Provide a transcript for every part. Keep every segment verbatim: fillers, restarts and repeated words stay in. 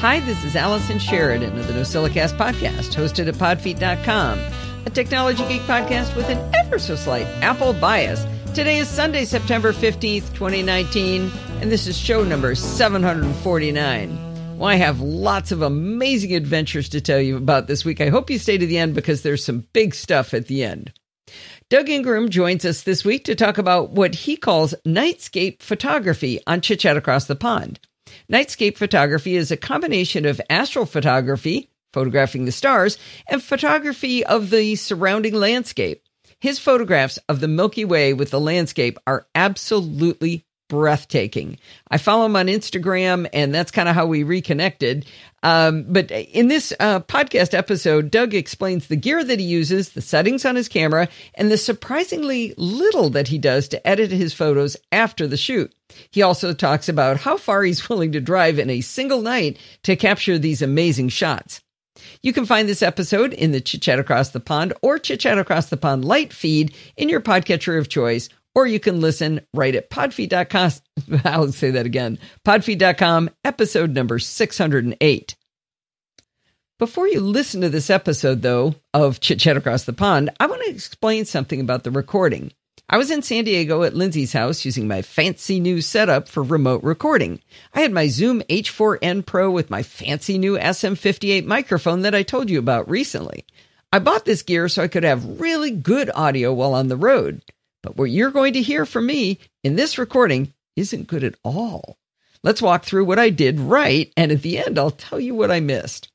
Hi, this is Allison Sheridan of the No Silicast podcast, hosted at podfeet dot com, a technology geek podcast with an ever so slight Apple bias. Today is Sunday, September fifteenth, twenty nineteen, and this is show number seven forty-nine. Well, I have lots of amazing adventures to tell you about this week. I hope you stay to the end because there's some big stuff at the end. Doug Ingram joins us this week to talk about what he calls nightscape photography on Chit Chat Across the Pond. Nightscape photography is a combination of astrophotography, photographing the stars, and photography of the surrounding landscape. His photographs of the Milky Way with the landscape are absolutely amazing. Breathtaking. I follow him on Instagram, and that's kind of how we reconnected. Um, but in this uh, podcast episode, Doug explains the gear that he uses, the settings on his camera, and the surprisingly little that he does to edit his photos after the shoot. He also talks about how far he's willing to drive in a single night to capture these amazing shots. You can find this episode in the Chit Chat Across the Pond or Chit Chat Across the Pond Lite feed in your podcatcher of choice, or you can listen right at podfeet dot com. I'll say that again. podfeet dot com, episode number six oh eight. Before you listen to this episode, though, of Chit Chat Across the Pond, I want to explain something about the recording. I was in San Diego at Lindsay's house using my fancy new setup for remote recording. I had my Zoom H four N Pro with my fancy new S M fifty-eight microphone that I told you about recently. I bought this gear so I could have really good audio while on the road. But what you're going to hear from me in this recording isn't good at all. Let's walk through what I did right, and at the end, I'll tell you what I missed.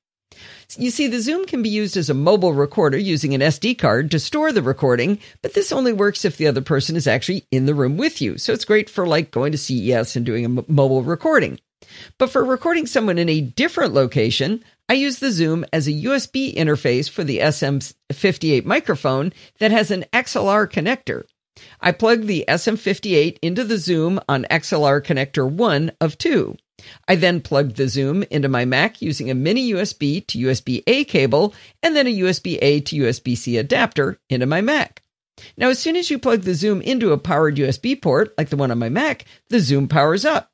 You see, the Zoom can be used as a mobile recorder using an S D card to store the recording, but this only works if the other person is actually in the room with you. So it's great for like going to C E S and doing a m- mobile recording. But for recording someone in a different location, I use the Zoom as a U S B interface for the S M fifty-eight microphone that has an X L R connector. I plug the S M fifty-eight into the Zoom on X L R connector one of two. I then plugged the Zoom into my Mac using a mini U S B to U S B A cable and then a U S B A to U S B C adapter into my Mac. Now, as soon as you plug the Zoom into a powered U S B port, like the one on my Mac, the Zoom powers up.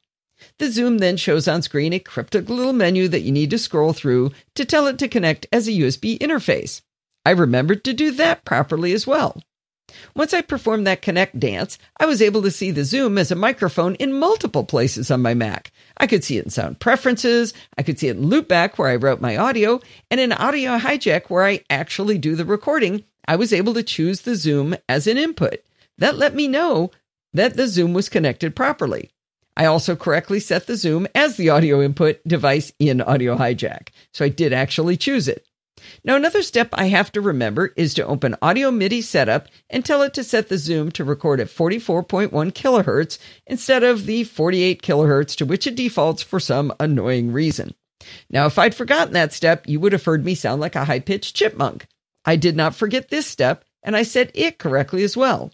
The Zoom then shows on screen a cryptic little menu that you need to scroll through to tell it to connect as a U S B interface. I remembered to do that properly as well. Once I performed that connect dance, I was able to see the Zoom as a microphone in multiple places on my Mac. I could see it in sound preferences, I could see it in Loopback where I wrote my audio, and in Audio Hijack where I actually do the recording, I was able to choose the Zoom as an input. That let me know that the Zoom was connected properly. I also correctly set the Zoom as the audio input device in Audio Hijack, so I did actually choose it. Now, another step I have to remember is to open Audio MIDI Setup and tell it to set the Zoom to record at forty-four point one kilohertz instead of the forty-eight kilohertz to which it defaults for some annoying reason. Now, if I'd forgotten that step, you would have heard me sound like a high-pitched chipmunk. I did not forget this step, and I said it correctly as well.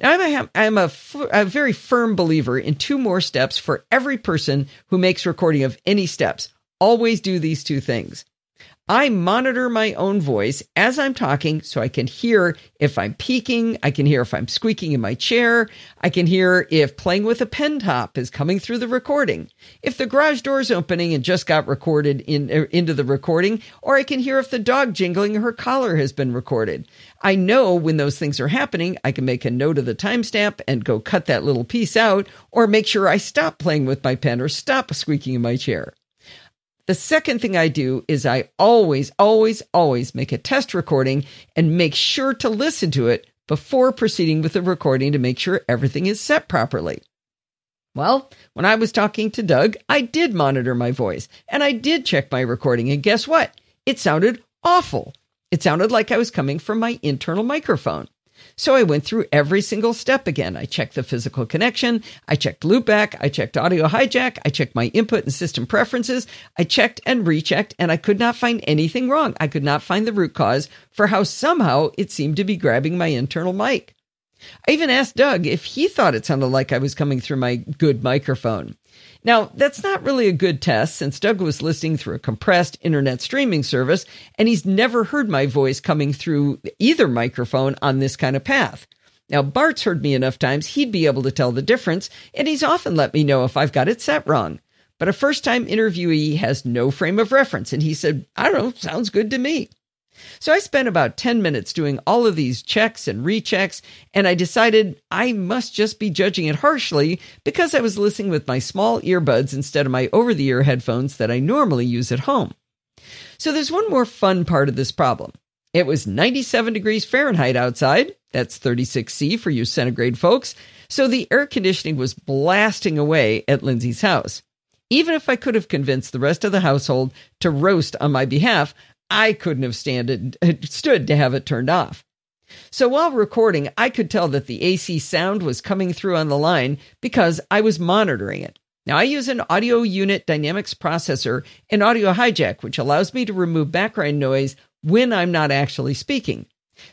Now, I'm, a, I'm a, a very firm believer in two more steps for every person who makes recording of any steps. Always do these two things. I monitor my own voice as I'm talking so I can hear if I'm peaking, I can hear if I'm squeaking in my chair, I can hear if playing with a pen top is coming through the recording, if the garage door is opening and just got recorded in, er, into the recording, or I can hear if the dog jingling her collar has been recorded. I know when those things are happening, I can make a note of the timestamp and go cut that little piece out or make sure I stop playing with my pen or stop squeaking in my chair. The second thing I do is I always, always, always make a test recording and make sure to listen to it before proceeding with the recording to make sure everything is set properly. Well, when I was talking to Doug, I did monitor my voice and I did check my recording. And guess what? It sounded awful. It sounded like I was coming from my internal microphone. So I went through every single step again. I checked the physical connection. I checked Loopback. I checked Audio Hijack. I checked my input and system preferences. I checked and rechecked, and I could not find anything wrong. I could not find the root cause for how somehow it seemed to be grabbing my internal mic. I even asked Doug if he thought it sounded like I was coming through my good microphone. Now, that's not really a good test since Doug was listening through a compressed internet streaming service, and he's never heard my voice coming through either microphone on this kind of path. Now, Bart's heard me enough times, he'd be able to tell the difference, and he's often let me know if I've got it set wrong. But a first-time interviewee has no frame of reference, and he said, I don't know, sounds good to me. So I spent about ten minutes doing all of these checks and rechecks, and I decided I must just be judging it harshly because I was listening with my small earbuds instead of my over-the-ear headphones that I normally use at home. So there's one more fun part of this problem. It was ninety-seven degrees Fahrenheit outside. That's thirty-six Celsius for you centigrade folks. So the air conditioning was blasting away at Lindsay's house. Even if I could have convinced the rest of the household to roast on my behalf, I couldn't have stand it, stood to have it turned off. So while recording, I could tell that the A C sound was coming through on the line because I was monitoring it. Now, I use an audio unit dynamics processor in Audio Hijack, which allows me to remove background noise when I'm not actually speaking.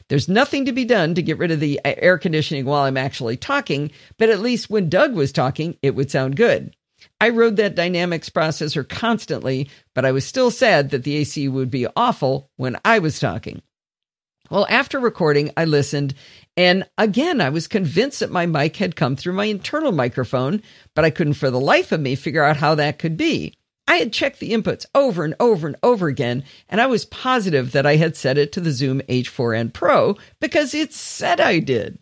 There's nothing to be done to get rid of the air conditioning while I'm actually talking, but at least when Doug was talking, it would sound good. I rode that dynamics processor constantly, but I was still sad that the A C would be awful when I was talking. Well, after recording, I listened, and again, I was convinced that my mic had come through my internal microphone, but I couldn't for the life of me figure out how that could be. I had checked the inputs over and over and over again, and I was positive that I had set it to the Zoom H four N Pro because it said I did.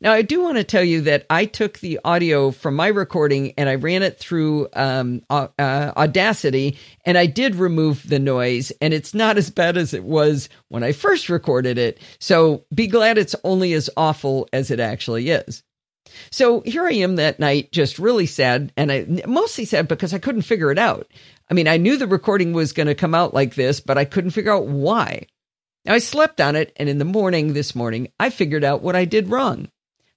Now, I do want to tell you that I took the audio from my recording and I ran it through um, uh, Audacity, and I did remove the noise, and it's not as bad as it was when I first recorded it. So be glad it's only as awful as it actually is. So here I am that night, just really sad, and I mostly sad because I couldn't figure it out. I mean, I knew the recording was going to come out like this, but I couldn't figure out why. Now, I slept on it, and in the morning, this morning, I figured out what I did wrong.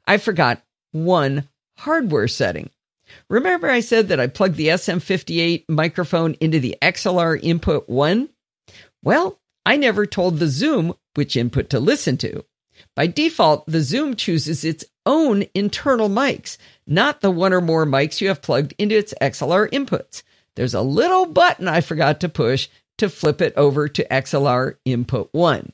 I forgot one hardware setting. Remember I said that I plugged the S M fifty-eight microphone into the X L R input one? Well, I never told the Zoom which input to listen to. By default, the Zoom chooses its own internal mics, not the one or more mics you have plugged into its X L R inputs. There's a little button I forgot to push to flip it over to X L R input one.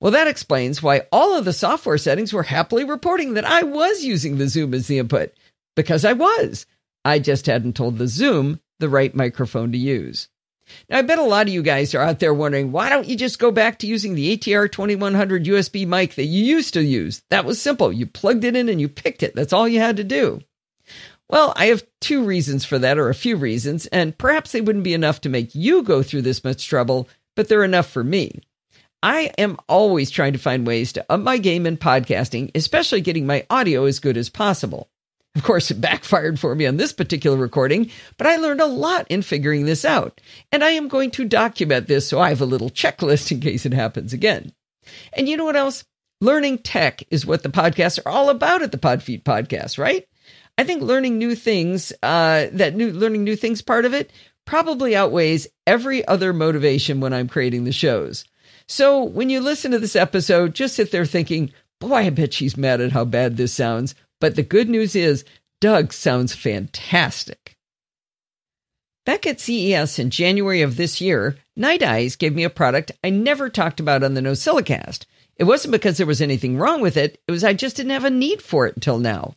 Well, that explains why all of the software settings were happily reporting that I was using the Zoom as the input, because I was. I just hadn't told the Zoom the right microphone to use. Now, I bet a lot of you guys are out there wondering, why don't you just go back to using the A T R twenty-one hundred U S B mic that you used to use? That was simple. You plugged it in and you picked it. That's all you had to do. Well, I have two reasons for that, or a few reasons, and perhaps they wouldn't be enough to make you go through this much trouble, but they're enough for me. I am always trying to find ways to up my game in podcasting, especially getting my audio as good as possible. Of course, it backfired for me on this particular recording, but I learned a lot in figuring this out, and I am going to document this so I have a little checklist in case it happens again. And you know what else? Learning tech is what the podcasts are all about at the PodFeed Podcast, right? I think learning new things, uh, that new learning new things part of it probably outweighs every other motivation when I'm creating the shows. So when you listen to this episode, just sit there thinking, boy, I bet she's mad at how bad this sounds. But the good news is, Doug sounds fantastic. Back at C E S in January of this year, Nite Ize gave me a product I never talked about on the No Silicast. It wasn't because there was anything wrong with it. It was I just didn't have a need for it until now.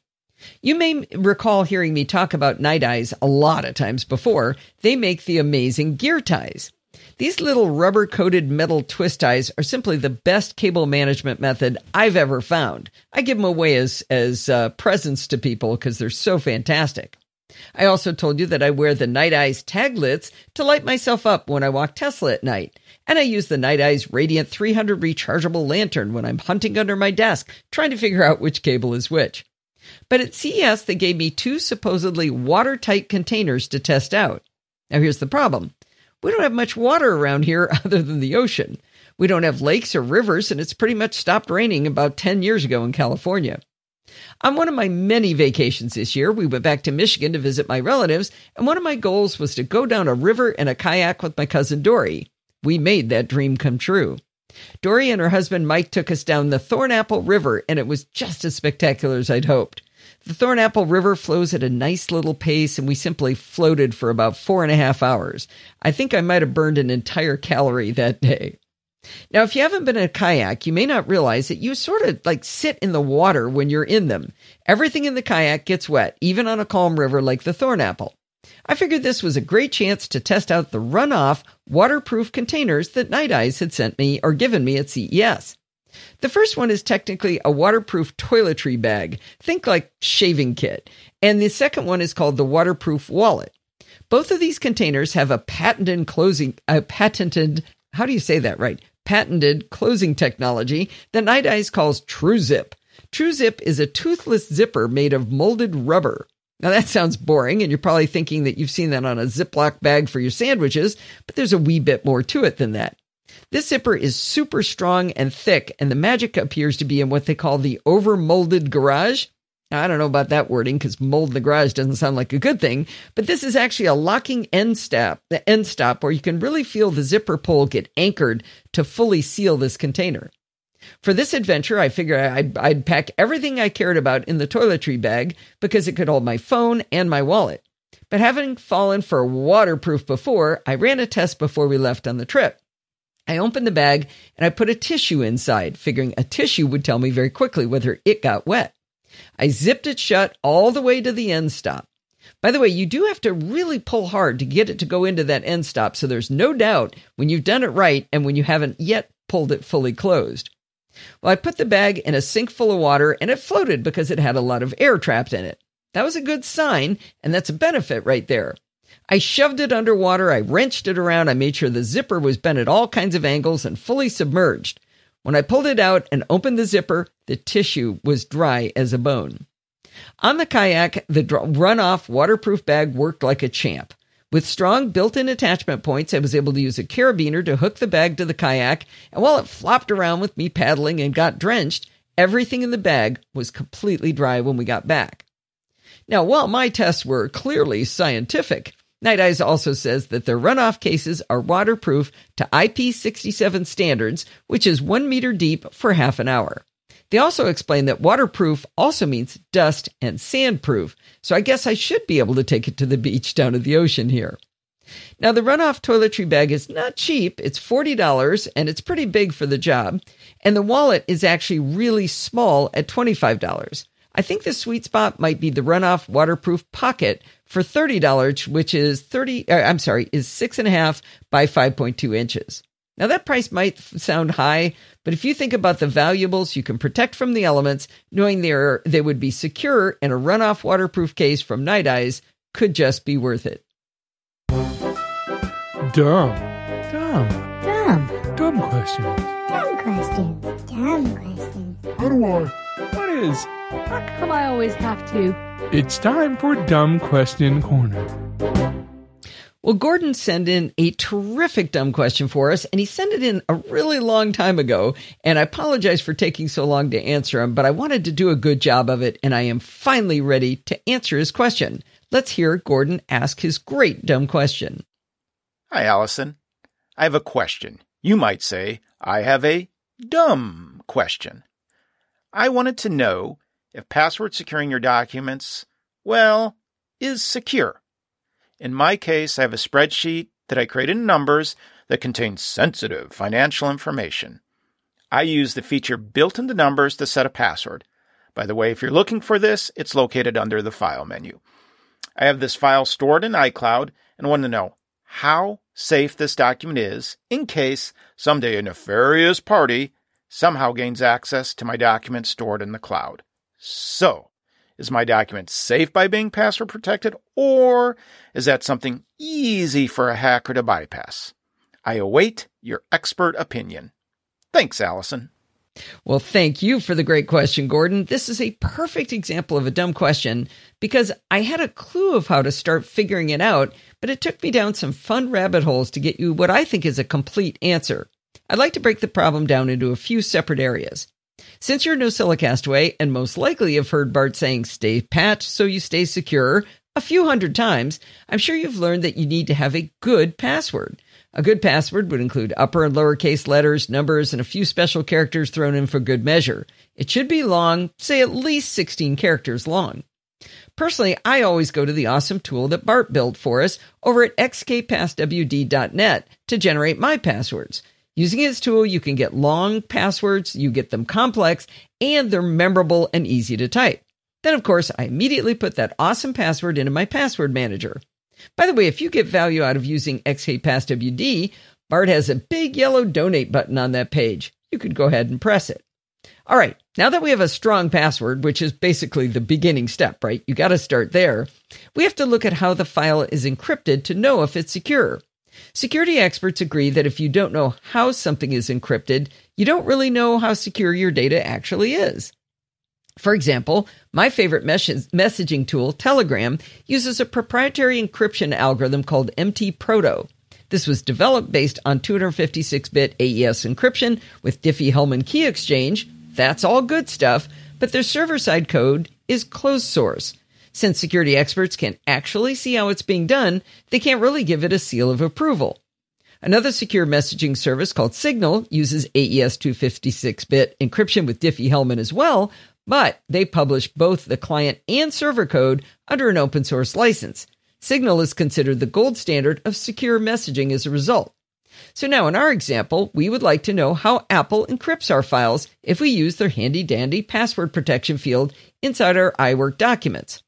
You may recall hearing me talk about Nite Ize a lot of times before. They make the amazing gear ties. These little rubber-coated metal twist ties are simply the best cable management method I've ever found. I give them away as, as uh, presents to people because they're so fantastic. I also told you that I wear the Nite Ize taglets to light myself up when I walk Tesla at night. And I use the Nite Ize Radiant three hundred rechargeable lantern when I'm hunting under my desk, trying to figure out which cable is which. But at C E S, they gave me two supposedly watertight containers to test out. Now here's the problem. We don't have much water around here other than the ocean. We don't have lakes or rivers, and it's pretty much stopped raining about ten years ago in California. On one of my many vacations this year, we went back to Michigan to visit my relatives, and one of my goals was to go down a river in a kayak with my cousin Dory. We made that dream come true. Dory and her husband Mike took us down the Thornapple River, and it was just as spectacular as I'd hoped. The Thornapple River flows at a nice little pace, and we simply floated for about four and a half hours. I think I might have burned an entire calorie that day. Now, if you haven't been in a kayak, you may not realize that you sort of like sit in the water when you're in them. Everything in the kayak gets wet, even on a calm river like the Thornapple. I figured this was a great chance to test out the runoff waterproof containers that Nite Ize had sent me or given me at C E S. The first one is technically a waterproof toiletry bag. Think like shaving kit. And the second one is called the waterproof wallet. Both of these containers have a patented closing, a patented, how do you say that right? patented closing technology that Nite Ize calls TrueZip. TrueZip is a toothless zipper made of molded rubber. Now that sounds boring, and you're probably thinking that you've seen that on a Ziploc bag for your sandwiches, but there's a wee bit more to it than that. This zipper is super strong and thick, and the magic appears to be in what they call the over-molded garage. Now, I don't know about that wording because mold in the garage doesn't sound like a good thing, but this is actually a locking end stop, the end stop where you can really feel the zipper pull get anchored to fully seal this container. For this adventure, I figured I'd, I'd pack everything I cared about in the toiletry bag because it could hold my phone and my wallet. But having fallen for waterproof before, I ran a test before we left on the trip. I opened the bag and I put a tissue inside, figuring a tissue would tell me very quickly whether it got wet. I zipped it shut all the way to the end stop. By the way, you do have to really pull hard to get it to go into that end stop, so there's no doubt when you've done it right and when you haven't yet pulled it fully closed. Well, I put the bag in a sink full of water, and it floated because it had a lot of air trapped in it. That was a good sign, and that's a benefit right there. I shoved it underwater, I wrenched it around, I made sure the zipper was bent at all kinds of angles and fully submerged. When I pulled it out and opened the zipper, the tissue was dry as a bone. On the kayak, the runoff waterproof bag worked like a champ. With strong built-in attachment points, I was able to use a carabiner to hook the bag to the kayak, and while it flopped around with me paddling and got drenched, everything in the bag was completely dry when we got back. Now, while my tests were clearly scientific, Nite Ize also says that their runoff cases are waterproof to I P sixty-seven standards, which is one meter deep for half an hour. They also explain that waterproof also means dust and sandproof, so I guess I should be able to take it to the beach down at the ocean here. Now, the runoff toiletry bag is not cheap. It's forty dollars, and it's pretty big for the job, and the wallet is actually really small at twenty-five dollars. I think the sweet spot might be the runoff waterproof pocket for thirty dollars, which is thirty. Uh, I'm sorry, is six and a half by five point two inches. Now that price might sound high, but if you think about the valuables you can protect from the elements, knowing they're they would be secure in a runoff waterproof case from Nite Ize could just be worth it. Dumb, dumb, dumb, dumb questions. Dumb questions. Dumb questions. How do I? What is? How come I always have to? It's time for Dumb Question Corner. Well, Gordon sent in a terrific dumb question for us, and he sent it in a really long time ago, and I apologize for taking so long to answer him, but I wanted to do a good job of it, and I am finally ready to answer his question. Let's hear Gordon ask his great dumb question. Hi, Allison. I have a question. You might say, I have a dumb question. I wanted to know if password securing your documents, well, is secure. In my case, I have a spreadsheet that I create in Numbers that contains sensitive financial information. I use the feature built into Numbers to set a password. By the way, if you're looking for this, it's located under the File menu. I have this file stored in iCloud and want to know how safe this document is in case someday a nefarious party somehow gains access to my documents stored in the cloud. So, is my document safe by being password protected, or is that something easy for a hacker to bypass? I await your expert opinion. Thanks, Allison. Well, thank you for the great question, Gordon. This is a perfect example of a dumb question because I had a clue of how to start figuring it out, but it took me down some fun rabbit holes to get you what I think is a complete answer. I'd like to break the problem down into a few separate areas. Since you're a No Silicast way, and most likely have heard Bart saying, stay pat so you stay secure, a few hundred times, I'm sure you've learned that you need to have a good password. A good password would include upper and lowercase letters, numbers, and a few special characters thrown in for good measure. It should be long, say at least sixteen characters long. Personally, I always go to the awesome tool that Bart built for us over at x k pass w d dot net to generate my passwords. Using his tool, you can get long passwords, you get them complex, and they're memorable and easy to type. Then, of course, I immediately put that awesome password into my password manager. By the way, if you get value out of using X K Pass W D, Bart has a big yellow donate button on that page. You could go ahead and press it. All right, now that we have a strong password, which is basically the beginning step, right? You got to start there. We have to look at how the file is encrypted to know if it's secure. Security experts agree that if you don't know how something is encrypted, you don't really know how secure your data actually is. For example, my favorite mes- messaging tool, Telegram, uses a proprietary encryption algorithm called M T Proto. This was developed based on two fifty-six bit A E S encryption with Diffie-Hellman key exchange. That's all good stuff, but their server-side code is closed source. Since security experts can actually see how it's being done, they can't really give it a seal of approval. Another secure messaging service called Signal uses A E S two fifty-six bit encryption with Diffie-Hellman as well, but they publish both the client and server code under an open-source license. Signal is considered the gold standard of secure messaging as a result. So now in our example, we would like to know how Apple encrypts our files if we use their handy-dandy password protection field inside our iWork documents.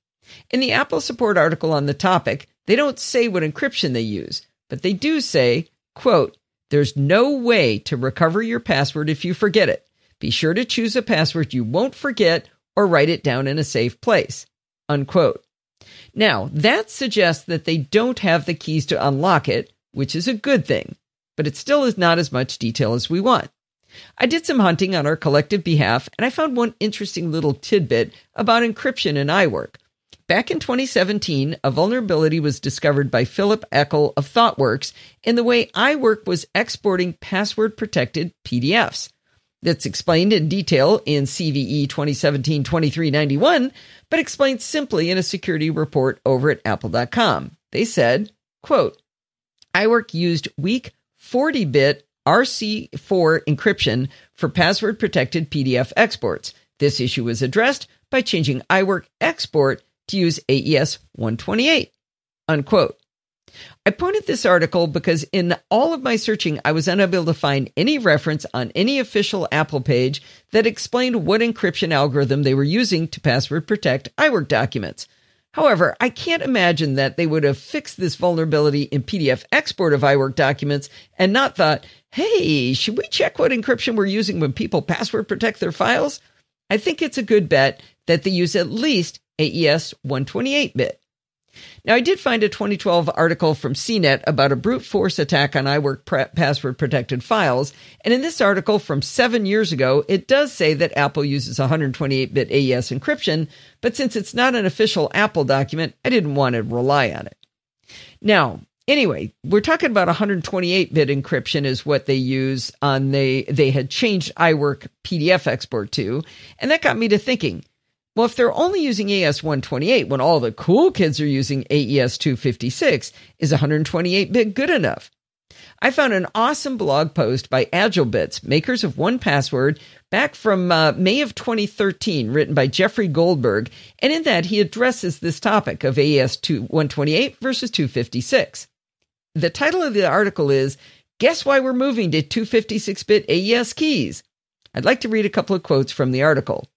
In the Apple support article on the topic, they don't say what encryption they use, but they do say, quote, "There's no way to recover your password if you forget it. Be sure to choose a password you won't forget or write it down in a safe place," unquote. Now, that suggests that they don't have the keys to unlock it, which is a good thing, but it still is not as much detail as we want. I did some hunting on our collective behalf, and I found one interesting little tidbit about encryption in iWork. Back in twenty seventeen, a vulnerability was discovered by Philip Eckel of ThoughtWorks in the way iWork was exporting password-protected P D Fs. That's explained in detail in C V E twenty seventeen twenty-three ninety-one, but explained simply in a security report over at apple dot com. They said, quote, "iWork used weak forty bit R C four encryption for password-protected P D F exports. This issue was addressed by changing iWork export to use A E S one twenty-eight, unquote. I pointed this article because in all of my searching, I was unable to find any reference on any official Apple page that explained what encryption algorithm they were using to password protect iWork documents. However, I can't imagine that they would have fixed this vulnerability in P D F export of iWork documents and not thought, hey, should we check what encryption we're using when people password protect their files? I think it's a good bet that they use at least A E S one twenty-eight bit. Now, I did find a twenty twelve article from C net about a brute force attack on iWork pre- password-protected files, and in this article from seven years ago, it does say that Apple uses one twenty-eight bit A E S encryption, but since it's not an official Apple document, I didn't want to rely on it. Now, anyway, we're talking about one twenty-eight bit encryption is what they use on the, they had changed iWork P D F export to, and that got me to thinking, well, if they're only using A E S one twenty-eight when all the cool kids are using A E S two fifty-six, is one twenty-eight bit good enough? I found an awesome blog post by AgileBits, makers of one Password, back from uh, May of twenty thirteen, written by Jeffrey Goldberg, and in that he addresses this topic of A E S one twenty-eight versus two fifty-six. The title of the article is, "Guess Why We're Moving to two fifty-six bit A E S Keys." I'd like to read a couple of quotes from the article.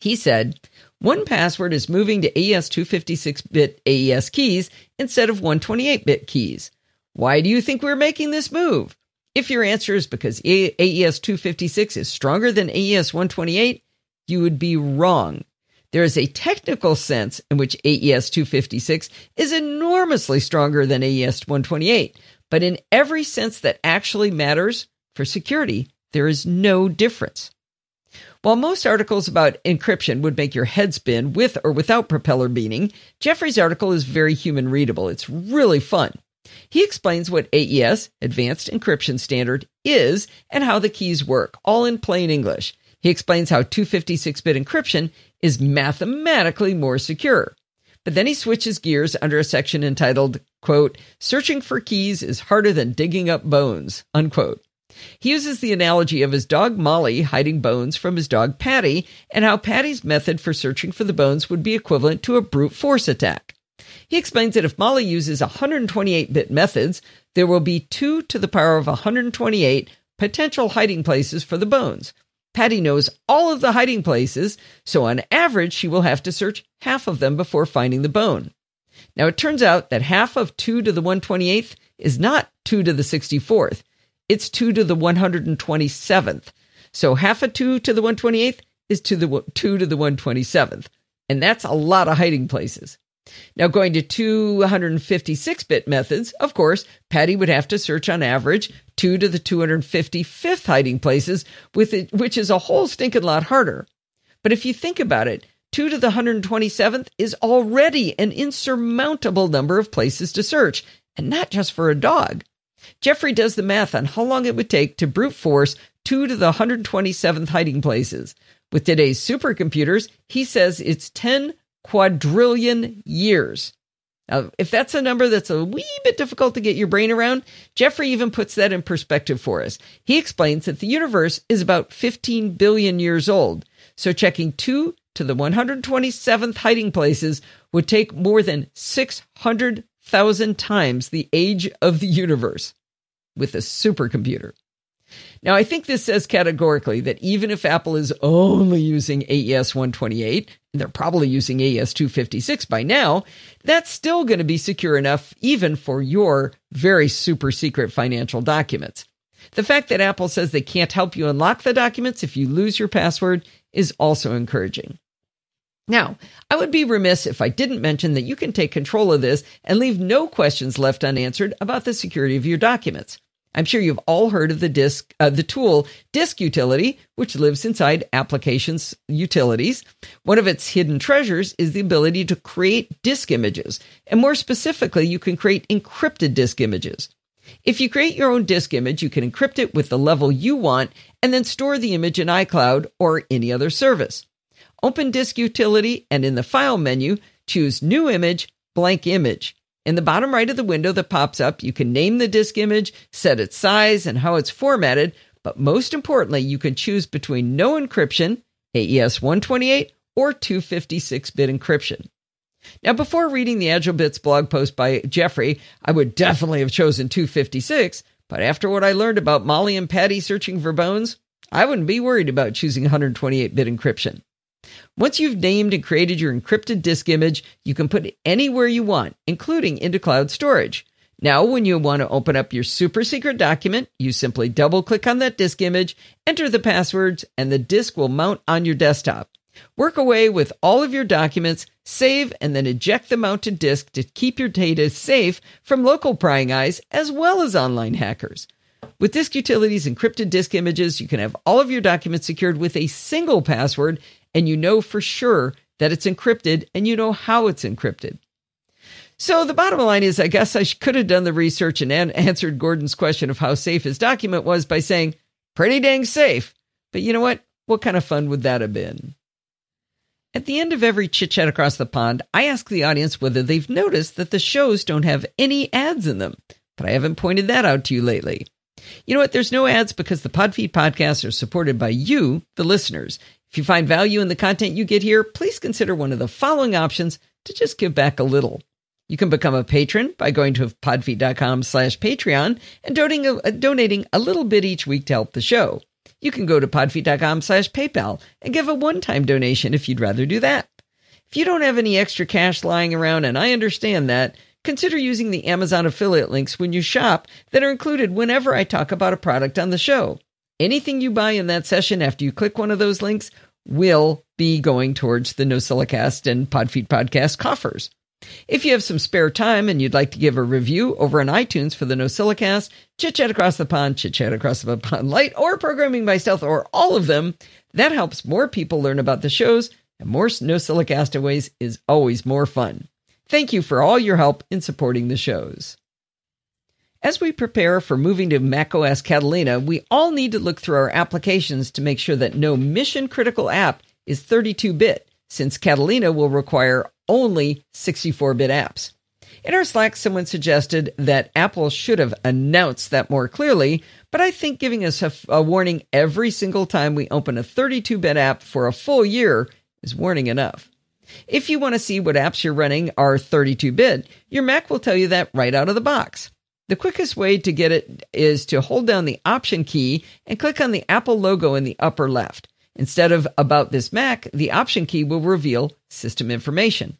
He said, "one Password is moving to A E S two fifty-six bit A E S keys instead of one twenty-eight bit keys. Why do you think we're making this move? If your answer is because A E S two fifty-six is stronger than A E S one twenty-eight, you would be wrong. There is a technical sense in which A E S two fifty-six is enormously stronger than A E S one twenty-eight, but in every sense that actually matters for security, there is no difference." While most articles about encryption would make your head spin with or without propeller beaning, Jeffrey's article is very human readable. It's really fun. He explains what A E S, Advanced Encryption Standard, is and how the keys work, all in plain English. He explains how two fifty-six bit encryption is mathematically more secure. But then he switches gears under a section entitled, quote, "Searching for keys is harder than digging up bones," unquote. He uses the analogy of his dog Molly hiding bones from his dog Patty and how Patty's method for searching for the bones would be equivalent to a brute force attack. He explains that if Molly uses one twenty-eight bit methods, there will be two to the power of one twenty-eight potential hiding places for the bones. Patty knows all of the hiding places, so on average she will have to search half of them before finding the bone. Now, it turns out that half of two to the one hundred twenty-eighth is not two to the sixty-fourth. It's two to the one hundred twenty-seventh. So half of two to the one hundred twenty-eighth is two to the one hundred twenty-seventh. And that's a lot of hiding places. Now, going to two one hundred fifty-six bit methods, of course, Patty would have to search on average two to the two hundred fifty-fifth hiding places, with it, which is a whole stinking lot harder. But if you think about it, two to the one hundred twenty-seventh is already an insurmountable number of places to search, and not just for a dog. Jeffrey does the math on how long it would take to brute force two to the one hundred twenty-seventh hiding places. With today's supercomputers, he says it's ten quadrillion years. Now, if that's a number that's a wee bit difficult to get your brain around, Jeffrey even puts that in perspective for us. He explains that the universe is about fifteen billion years old, so checking two to the one hundred twenty-seventh hiding places would take more than six hundred thousand times the age of the universe with a supercomputer. Now, I think this says categorically that even if Apple is only using A E S one twenty-eight, and they're probably using A E S two fifty-six by now, that's still going to be secure enough even for your very super secret financial documents. The fact that Apple says they can't help you unlock the documents if you lose your password is also encouraging. Now, I would be remiss if I didn't mention that you can take control of this and leave no questions left unanswered about the security of your documents. I'm sure you've all heard of the disk, uh, the tool Disk Utility, which lives inside applications utilities. One of its hidden treasures is the ability to create disk images. And more specifically, you can create encrypted disk images. If you create your own disk image, you can encrypt it with the level you want and then store the image in iCloud or any other service. Open Disk Utility and in the File menu, choose New Image, Blank Image. In the bottom right of the window that pops up, you can name the disk image, set its size, and how it's formatted, but most importantly, you can choose between no encryption, A E S one twenty-eight, or two fifty-six bit encryption. Now, before reading the AgileBits blog post by Jeffrey, I would definitely have chosen two fifty-six, but after what I learned about Molly and Patty searching for bones, I wouldn't be worried about choosing one hundred twenty-eight bit encryption. Once you've named and created your encrypted disk image, you can put it anywhere you want, including into cloud storage. Now, when you want to open up your super secret document, you simply double-click on that disk image, enter the passwords, and the disk will mount on your desktop. Work away with all of your documents, save, and then eject the mounted disk to keep your data safe from local prying eyes as well as online hackers. With Disk Utility's encrypted disk images, you can have all of your documents secured with a single password, and you know for sure that it's encrypted, and you know how it's encrypted. So the bottom line is, I guess I could have done the research and answered Gordon's question of how safe his document was by saying, pretty dang safe. But you know what? What kind of fun would that have been? At the end of every Chit Chat Across the Pond, I ask the audience whether they've noticed that the shows don't have any ads in them. But I haven't pointed that out to you lately. You know what? There's no ads because the PodFeed podcasts are supported by you, the listeners. If you find value in the content you get here, please consider one of the following options to just give back a little. You can become a patron by going to podfeed.com slash Patreon and donating a, donating a little bit each week to help the show. You can go to podfeed.com slash PayPal and give a one-time donation if you'd rather do that. If you don't have any extra cash lying around, and I understand that, consider using the Amazon affiliate links when you shop that are included whenever I talk about a product on the show. Anything you buy in that session after you click one of those links will be going towards the No Silicast and PodFeed podcast coffers. If you have some spare time and you'd like to give a review over on iTunes for the No Silicast, Chit Chat Across the Pond, Chit Chat Across the Pond Light, or Programming by Stealth, or all of them, that helps more people learn about the shows, and more No Silicastaways is always more fun. Thank you for all your help in supporting the shows. As we prepare for moving to macOS Catalina, we all need to look through our applications to make sure that no mission-critical app is thirty-two bit, since Catalina will require only sixty-four bit apps. In our Slack, someone suggested that Apple should have announced that more clearly, but I think giving us a, a warning every single time we open a thirty-two bit app for a full year is warning enough. If you want to see what apps you're running are thirty-two bit, your Mac will tell you that right out of the box. The quickest way to get it is to hold down the Option key and click on the Apple logo in the upper left. Instead of About This Mac, the Option key will reveal System Information.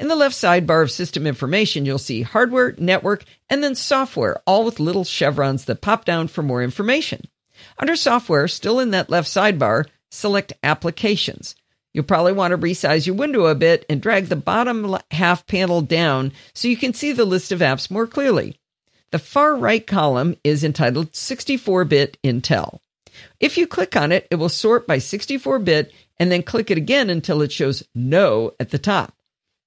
In the left sidebar of system information, you'll see hardware, network, and then software, all with little chevrons that pop down for more information. Under software, still in that left sidebar, select applications. You'll probably want to resize your window a bit and drag the bottom half panel down so you can see the list of apps more clearly. The far right column is entitled sixty-four bit Intel. If you click on it, it will sort by sixty-four bit and then click it again until it shows no at the top.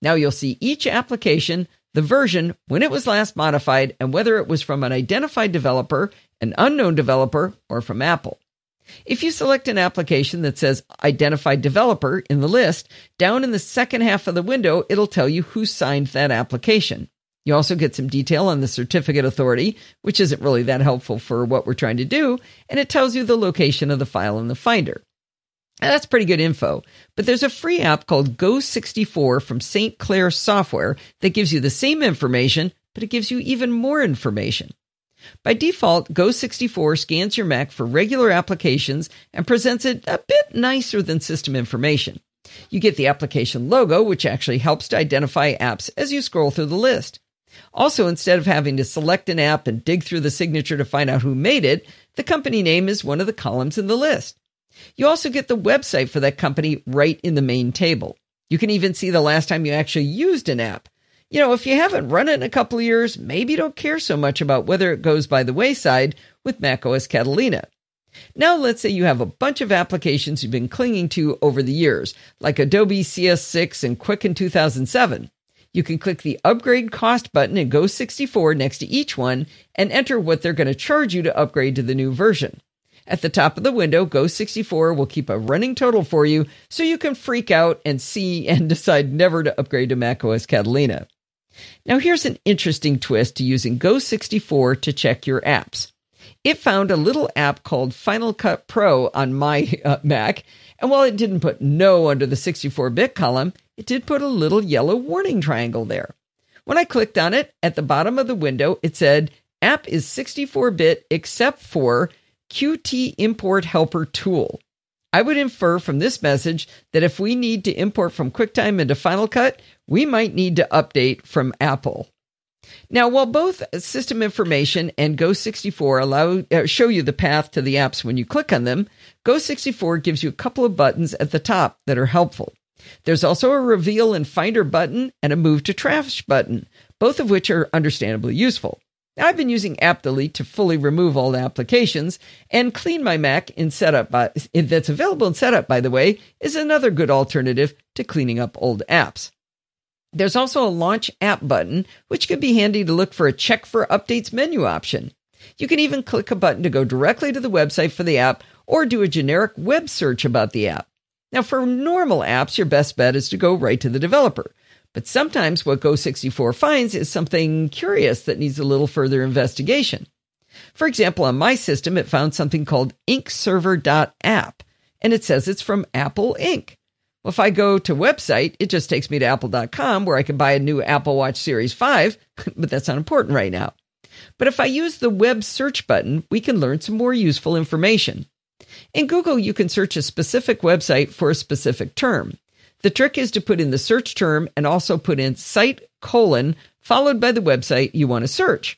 Now you'll see each application, the version, when it was last modified, and whether it was from an identified developer, an unknown developer, or from Apple. If you select an application that says Identified Developer in the list, down in the second half of the window, it'll tell you who signed that application. You also get some detail on the certificate authority, which isn't really that helpful for what we're trying to do, and it tells you the location of the file in the Finder. Now, that's pretty good info, but there's a free app called Go sixty-four from Saint Clair Software that gives you the same information, but it gives you even more information. By default, Go sixty-four scans your Mac for regular applications and presents it a bit nicer than system information. You get the application logo, which actually helps to identify apps as you scroll through the list. Also, instead of having to select an app and dig through the signature to find out who made it, the company name is one of the columns in the list. You also get the website for that company right in the main table. You can even see the last time you actually used an app. You know, if you haven't run it in a couple of years, maybe you don't care so much about whether it goes by the wayside with macOS Catalina. Now, let's say you have a bunch of applications you've been clinging to over the years, like Adobe C S six and Quick in two thousand seven. You can click the Upgrade Cost button in Go sixty-four next to each one and enter what they're going to charge you to upgrade to the new version. At the top of the window, Go sixty-four will keep a running total for you so you can freak out and see and decide never to upgrade to macOS Catalina. Now, here's an interesting twist to using Go sixty-four to check your apps. It found a little app called Final Cut Pro on my uh, Mac, and while it didn't put no under the sixty-four bit column, it did put a little yellow warning triangle there. When I clicked on it, at the bottom of the window, it said, app is sixty-four bit except for Qt Import Helper Tool. I would infer from this message that if we need to import from QuickTime into Final Cut, we might need to update from Apple. Now, while both System Information and Go sixty-four allow uh, show you the path to the apps when you click on them, Go sixty-four gives you a couple of buttons at the top that are helpful. There's also a Reveal and Finder button and a Move to Trash button, both of which are understandably useful. I've been using App Delete to fully remove all the applications and clean my Mac in setup. By, that's available in setup, by the way, is another good alternative to cleaning up old apps. There's also a Launch App button, which could be handy to look for a Check for Updates menu option. You can even click a button to go directly to the website for the app or do a generic web search about the app. Now, for normal apps, your best bet is to go right to the developer. But sometimes what Go sixty-four finds is something curious that needs a little further investigation. For example, on my system, it found something called Inkserver.app, and it says it's from Apple Incorporated. Well, if I go to website, it just takes me to apple dot com where I can buy a new Apple Watch Series five, but that's not important right now. But if I use the web search button, we can learn some more useful information. In Google, you can search a specific website for a specific term. The trick is to put in the search term and also put in site colon followed by the website you want to search.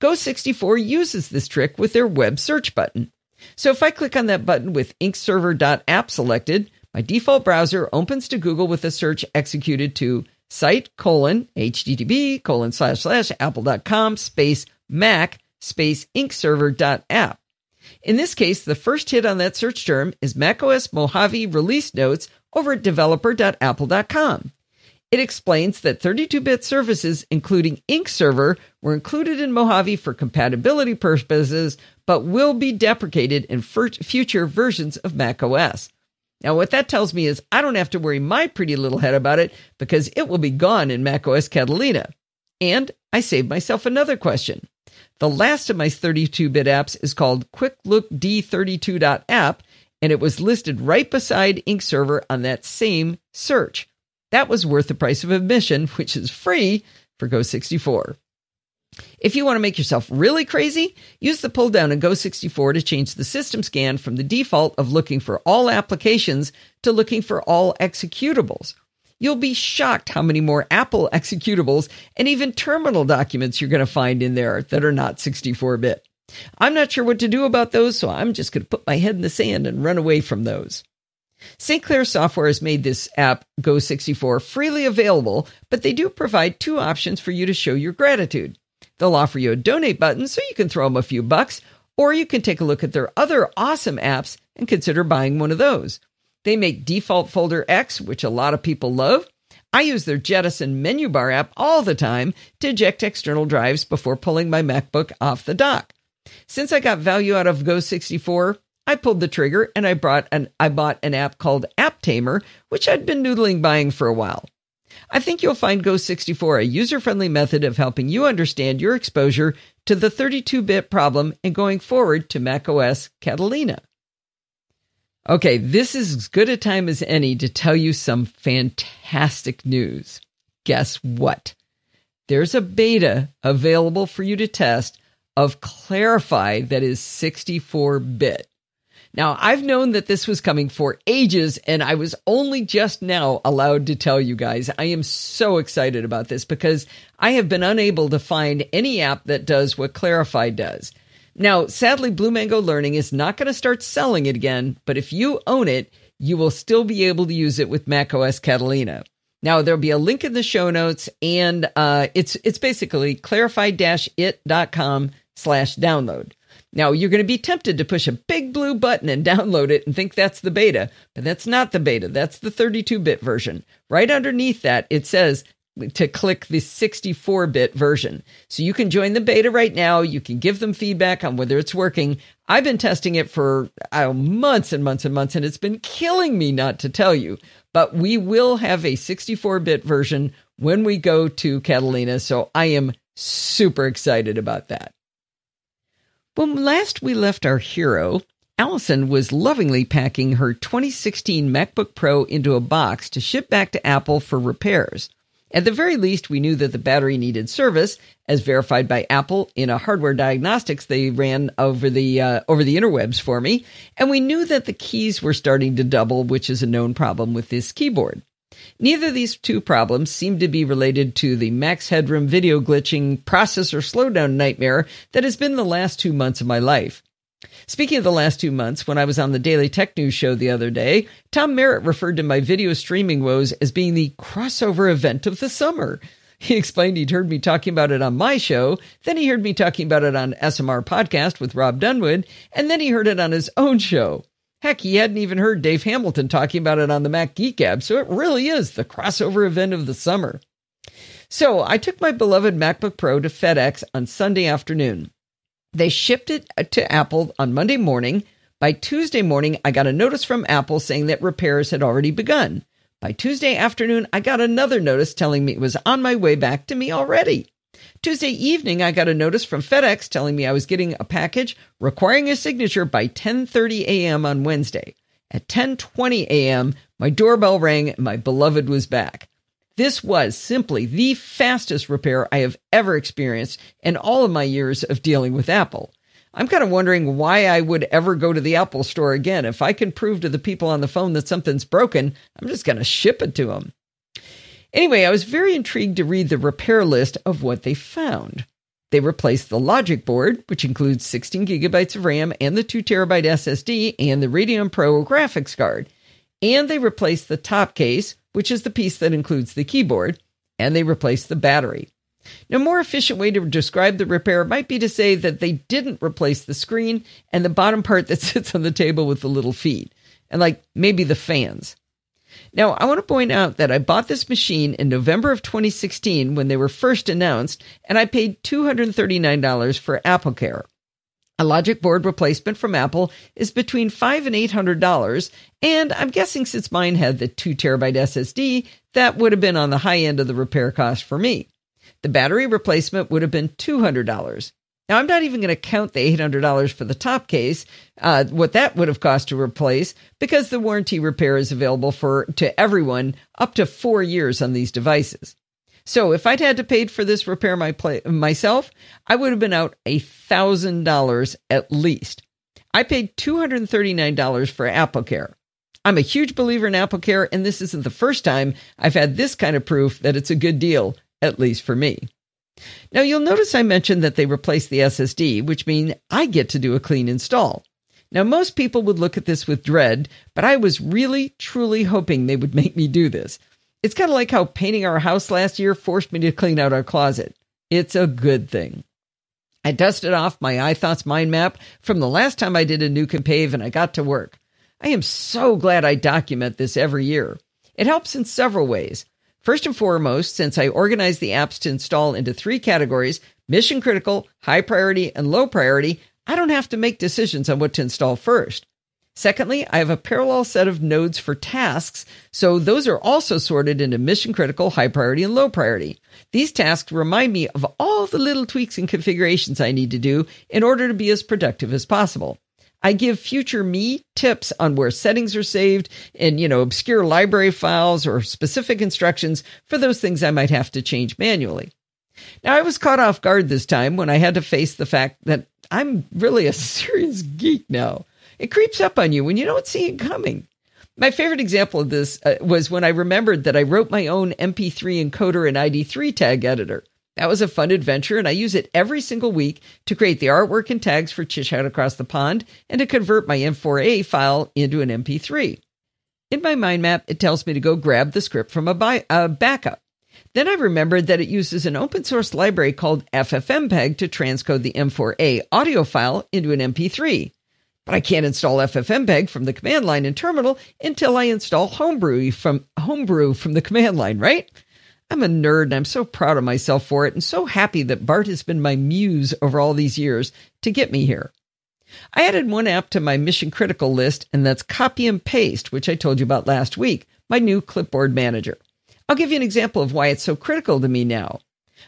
Go sixty-four uses this trick with their web search button. So if I click on that button with Inkserver.app selected, my default browser opens to Google with a search executed to site colon http colon slash slash apple.com space mac space Inkserver.app. In this case, the first hit on that search term is macOS Mojave Release Notes over at developer dot apple dot com. It explains that thirty-two bit services, including Inkserver, were included in Mojave for compatibility purposes, but will be deprecated in future versions of macOS. Now, what that tells me is I don't have to worry my pretty little head about it because it will be gone in macOS Catalina. And I saved myself another question. The last of my thirty-two bit apps is called QuickLookD thirty-two.app, and it was listed right beside Inkserver on that same search. That was worth the price of admission, which is free for Go sixty-four. If you want to make yourself really crazy, use the pull-down in Go sixty-four to change the system scan from the default of looking for all applications to looking for all executables. You'll be shocked how many more Apple executables and even terminal documents you're going to find in there that are not sixty-four bit. I'm not sure what to do about those, so I'm just going to put my head in the sand and run away from those. Saint Clair Software has made this app, Go sixty-four, freely available, but they do provide two options for you to show your gratitude. They'll offer you a donate button so you can throw them a few bucks, or you can take a look at their other awesome apps and consider buying one of those. They make Default Folder X, which a lot of people love. I use their Jettison menu bar app all the time to eject external drives before pulling my MacBook off the dock. Since I got value out of Go sixty-four, I pulled the trigger and I brought an I bought an app called AppTamer, which I'd been noodling buying for a while. I think you'll find Go sixty-four a user-friendly method of helping you understand your exposure to the thirty-two bit problem and going forward to macOS Catalina. Okay, this is as good a time as any to tell you some fantastic news. Guess what? There's a beta available for you to test of Clarify that is sixty-four bit. Now, I've known that this was coming for ages, and I was only just now allowed to tell you guys. I am so excited about this because I have been unable to find any app that does what Clarify does. Now, sadly, Blue Mango Learning is not going to start selling it again, but if you own it, you will still be able to use it with macOS Catalina. Now, there'll be a link in the show notes, and uh, it's it's basically clarify-it.com slash download. Now, you're going to be tempted to push a big blue button and download it and think that's the beta, but that's not the beta. That's the thirty-two bit version. Right underneath that, it says to click the sixty-four bit version. So you can join the beta right now. You can give them feedback on whether it's working. I've been testing it for oh, months and months and months, and it's been killing me not to tell you. But we will have a sixty-four bit version when we go to Catalina, so I am super excited about that. When last we left our hero, Allison was lovingly packing her twenty sixteen MacBook Pro into a box to ship back to Apple for repairs. At the very least, we knew that the battery needed service, as verified by Apple in a hardware diagnostics they ran over the uh, over the interwebs for me, and we knew that the keys were starting to double, which is a known problem with this keyboard. Neither of these two problems seem to be related to the max headroom video glitching processor slowdown nightmare that has been the last two months of my life. Speaking of the last two months, when I was on the Daily Tech News show the other day, Tom Merritt referred to my video streaming woes as being the crossover event of the summer. He explained he'd heard me talking about it on my show, then he heard me talking about it on S M R Podcast with Rob Dunwood, and then he heard it on his own show. Heck, he hadn't even heard Dave Hamilton talking about it on the Mac Geek app, so it really is the crossover event of the summer. So I took my beloved MacBook Pro to FedEx on Sunday afternoon. They shipped it to Apple on Monday morning. By Tuesday morning, I got a notice from Apple saying that repairs had already begun. By Tuesday afternoon, I got another notice telling me it was on my way back to me already. Tuesday evening, I got a notice from FedEx telling me I was getting a package requiring a signature by ten thirty a.m. on Wednesday. At ten twenty a.m., my doorbell rang and my beloved was back. This was simply the fastest repair I have ever experienced in all of my years of dealing with Apple. I'm kind of wondering why I would ever go to the Apple store again. If I can prove to the people on the phone that something's broken, I'm just going to ship it to them. Anyway, I was very intrigued to read the repair list of what they found. They replaced the logic board, which includes sixteen gigabytes of RAM and the two terabyte S S D and the Radeon Pro graphics card. And they replaced the top case, which is the piece that includes the keyboard, and they replaced the battery. Now, a more efficient way to describe the repair might be to say that they didn't replace the screen and the bottom part that sits on the table with the little feet, and like maybe the fans. Now, I want to point out that I bought this machine in November of twenty sixteen when they were first announced, and I paid two hundred thirty-nine dollars for AppleCare. A logic board replacement from Apple is between five hundred dollars and eight hundred dollars, and I'm guessing since mine had the two terabyte S S D, that would have been on the high end of the repair cost for me. The battery replacement would have been two hundred dollars. Now, I'm not even going to count the eight hundred dollars for the top case, uh, what that would have cost to replace, because the warranty repair is available for to everyone up to four years on these devices. So if I'd had to pay for this repair my play, myself, I would have been out one thousand dollars at least. I paid two hundred thirty-nine dollars for AppleCare. I'm a huge believer in AppleCare, and this isn't the first time I've had this kind of proof that it's a good deal, at least for me. Now, you'll notice I mentioned that they replaced the S S D, which means I get to do a clean install. Now, most people would look at this with dread, but I was really, truly hoping they would make me do this. It's kind of like how painting our house last year forced me to clean out our closet. It's a good thing. I dusted off my iThoughts mind map from the last time I did a nuke and pave, and I got to work. I am so glad I document this every year. It helps in several ways. First and foremost, since I organize the apps to install into three categories, mission critical, high priority, and low priority, I don't have to make decisions on what to install first. Secondly, I have a parallel set of nodes for tasks, so those are also sorted into mission critical, high priority, and low priority. These tasks remind me of all the little tweaks and configurations I need to do in order to be as productive as possible. I give future me tips on where settings are saved and, you know, obscure library files or specific instructions for those things I might have to change manually. Now, I was caught off guard this time when I had to face the fact that I'm really a serious geek now. It creeps up on you when you don't see it coming. My favorite example of this uh, was when I remembered that I wrote my own M P three encoder and I D three tag editor. That was a fun adventure, and I use it every single week to create the artwork and tags for Chit Chat Across the Pond and to convert my M four A file into an M P three. In my mind map, it tells me to go grab the script from a bi- uh, backup. Then I remembered that it uses an open source library called FFmpeg to transcode the M four A audio file into an M P three. But I can't install FFmpeg from the command line in terminal until I install Homebrew from Homebrew from the command line, right? I'm a nerd, and I'm so proud of myself for it, and so happy that Bart has been my muse over all these years to get me here. I added one app to my mission critical list, and that's Copy and Paste, which I told you about last week, my new clipboard manager. I'll give you an example of why it's so critical to me now.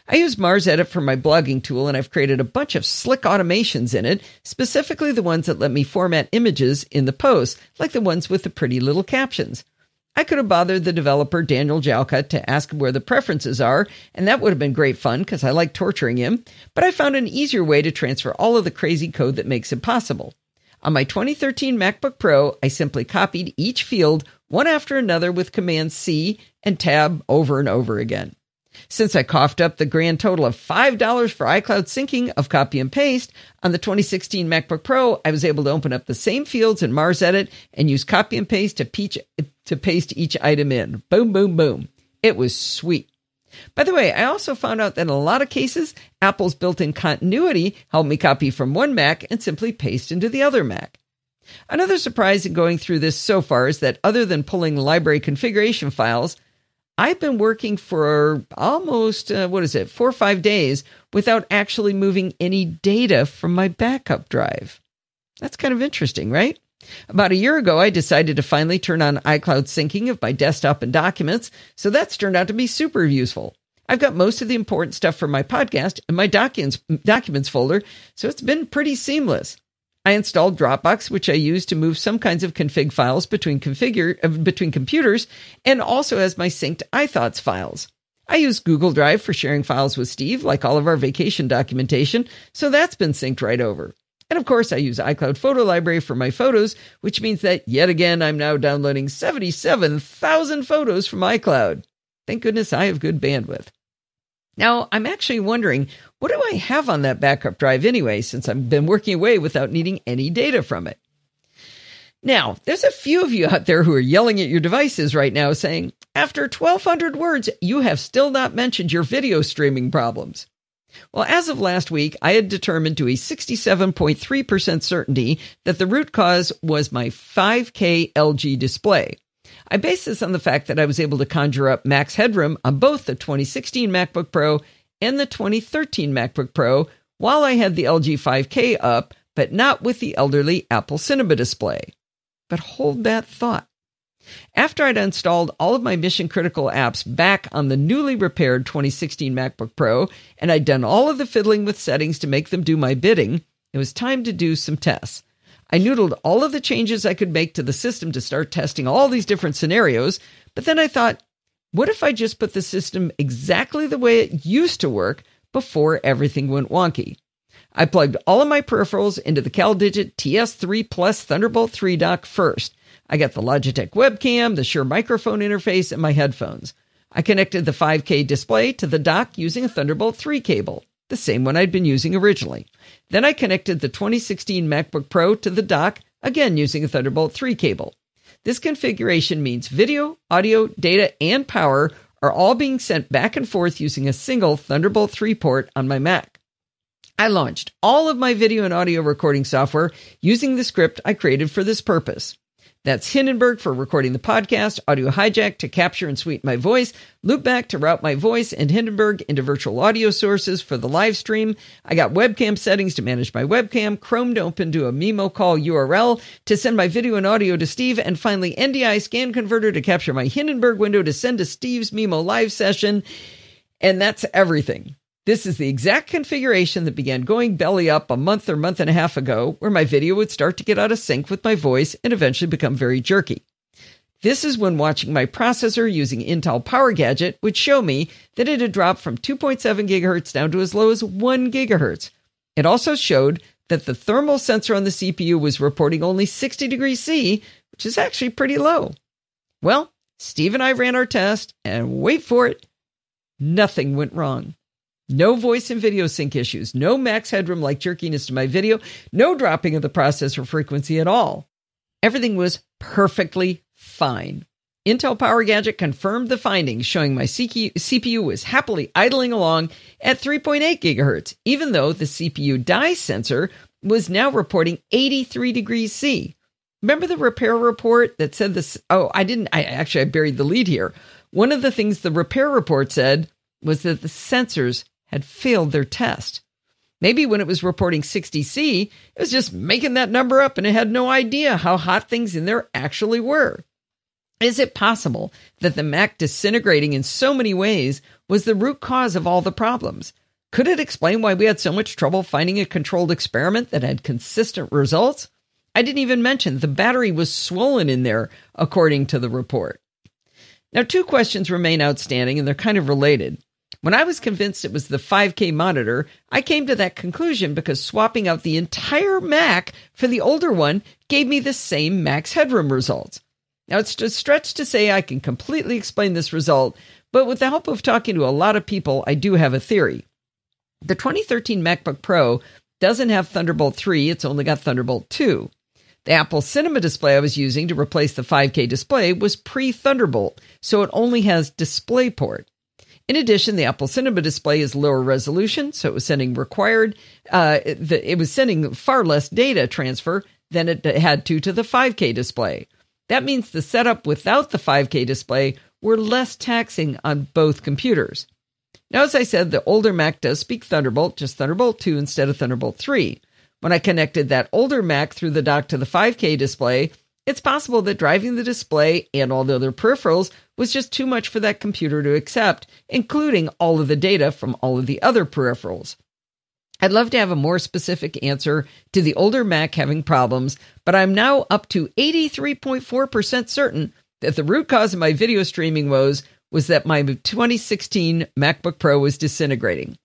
I use Mars Edit for my blogging tool, and I've created a bunch of slick automations in it, specifically the ones that let me format images in the posts, like the ones with the pretty little captions. I could have bothered the developer, Daniel Jalka, to ask him where the preferences are, and that would have been great fun because I like torturing him, but I found an easier way to transfer all of the crazy code that makes it possible. On my twenty thirteen MacBook Pro, I simply copied each field one after another with Command-C and Tab over and over again. Since I coughed up the grand total of five dollars for iCloud syncing of Copy and Paste, on the twenty sixteen MacBook Pro, I was able to open up the same fields in Mars Edit and use Copy and Paste to, peach, to paste each item in. Boom, boom, boom. It was sweet. By the way, I also found out that in a lot of cases, Apple's built-in continuity helped me copy from one Mac and simply paste into the other Mac. Another surprise in going through this so far is that other than pulling library configuration files, I've been working for almost, uh, what is it, four or five days without actually moving any data from my backup drive. That's kind of interesting, right? About a year ago, I decided to finally turn on iCloud syncing of my desktop and documents, so that's turned out to be super useful. I've got most of the important stuff for my podcast in my documents, documents folder, so it's been pretty seamless. I installed Dropbox, which I use to move some kinds of config files between configure uh, between computers, and also as my synced iThoughts files. I use Google Drive for sharing files with Steve, like all of our vacation documentation, so that's been synced right over. And of course, I use iCloud Photo Library for my photos, which means that, yet again, I'm now downloading seventy-seven thousand photos from iCloud. Thank goodness I have good bandwidth. Now, I'm actually wondering, what do I have on that backup drive anyway, since I've been working away without needing any data from it? Now, there's a few of you out there who are yelling at your devices right now saying, after twelve hundred words, you have still not mentioned your video streaming problems. Well, as of last week, I had determined to a sixty-seven point three percent certainty that the root cause was my five K L G display. I base this on the fact that I was able to conjure up max headroom on both the twenty sixteen MacBook Pro and the twenty thirteen MacBook Pro while I had the L G five K up, but not with the elderly Apple Cinema display. But hold that thought. After I'd installed all of my mission critical apps back on the newly repaired twenty sixteen MacBook Pro, and I'd done all of the fiddling with settings to make them do my bidding, it was time to do some tests. I noodled all of the changes I could make to the system to start testing all these different scenarios, but then I thought, what if I just put the system exactly the way it used to work before everything went wonky? I plugged all of my peripherals into the CalDigit T S three Plus Thunderbolt three dock first. I got the Logitech webcam, the Shure microphone interface, and my headphones. I connected the five K display to the dock using a Thunderbolt three cable, the same one I'd been using originally. Then I connected the twenty sixteen MacBook Pro to the dock, again using a Thunderbolt three cable. This configuration means video, audio, data, and power are all being sent back and forth using a single Thunderbolt three port on my Mac. I launched all of my video and audio recording software using the script I created for this purpose. That's Hindenburg for recording the podcast, Audio Hijack to capture and sweeten my voice, Loopback to route my voice and Hindenburg into virtual audio sources for the live stream. I got webcam settings to manage my webcam, Chrome to open to a Mimo call U R L to send my video and audio to Steve, and finally N D I scan converter to capture my Hindenburg window to send to Steve's Mimo live session. And that's everything. This is the exact configuration that began going belly up a month or month and a half ago, where my video would start to get out of sync with my voice and eventually become very jerky. This is when watching my processor using Intel Power Gadget would show me that it had dropped from two point seven gigahertz down to as low as one gigahertz. It also showed that the thermal sensor on the C P U was reporting only sixty degrees C, which is actually pretty low. Well, Steve and I ran our test, and wait for it, nothing went wrong. No voice and video sync issues, no max headroom-like jerkiness to my video, no dropping of the processor frequency at all. Everything was perfectly fine. Intel Power Gadget confirmed the findings, showing my C P U was happily idling along at three point eight gigahertz, even though the C P U die sensor was now reporting eighty-three degrees C. Remember the repair report that said this? Oh, I didn't. I actually, I buried the lead here. One of the things the repair report said was that the sensors had failed their test. Maybe when it was reporting sixty C, it was just making that number up and it had no idea how hot things in there actually were. Is it possible that the Mac disintegrating in so many ways was the root cause of all the problems? Could it explain why we had so much trouble finding a controlled experiment that had consistent results? I didn't even mention the battery was swollen in there, according to the report. Now, two questions remain outstanding, and they're kind of related. When I was convinced it was the five K monitor, I came to that conclusion because swapping out the entire Mac for the older one gave me the same max headroom results. Now, it's a stretch to say I can completely explain this result, but with the help of talking to a lot of people, I do have a theory. The twenty thirteen MacBook Pro doesn't have Thunderbolt three, it's only got Thunderbolt two. The Apple Cinema display I was using to replace the five K display was pre-Thunderbolt, so it only has DisplayPort. In addition, the Apple Cinema display is lower resolution, so it was sending required. Uh, the, it was sending far less data transfer than it had to to the five K display. That means the setup without the five K display were less taxing on both computers. Now, as I said, the older Mac does speak Thunderbolt, just Thunderbolt two instead of Thunderbolt three. When I connected that older Mac through the dock to the five K display, it's possible that driving the display and all the other peripherals was just too much for that computer to accept, including all of the data from all of the other peripherals. I'd love to have a more specific answer to the older Mac having problems, but I'm now up to eighty-three point four percent certain that the root cause of my video streaming woes was that my twenty sixteen MacBook Pro was disintegrating.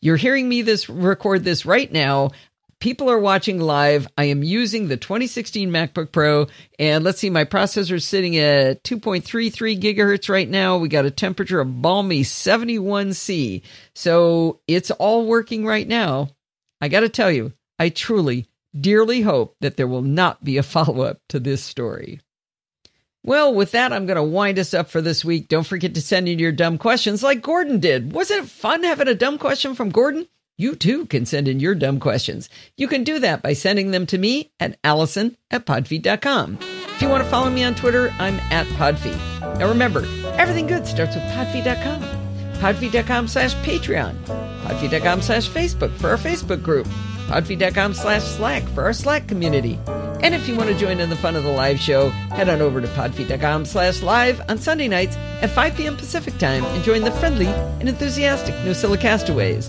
You're hearing me this record this right now. People are watching live. I am using the twenty sixteen MacBook Pro, and let's see, my processor is sitting at two point three three gigahertz right now. We got a temperature of balmy seventy-one C. So it's all working right now. I got to tell you, I truly, dearly hope that there will not be a follow-up to this story. Well, with that, I'm going to wind us up for this week. Don't forget to send in your dumb questions like Gordon did. Wasn't it fun having a dumb question from Gordon? You, too, can send in your dumb questions. You can do that by sending them to me at allison at podfeed dot com. If you want to follow me on Twitter, I'm at podfeed. Now remember, everything good starts with podfeed dot com. podfeed dot com slash Patreon. podfeed dot com slash Facebook for our Facebook group. podfeed dot com slash Slack for our Slack community. And if you want to join in the fun of the live show, head on over to podfeed dot com slash live on Sunday nights at five p.m. Pacific time and join the friendly and enthusiastic No Silicastaways.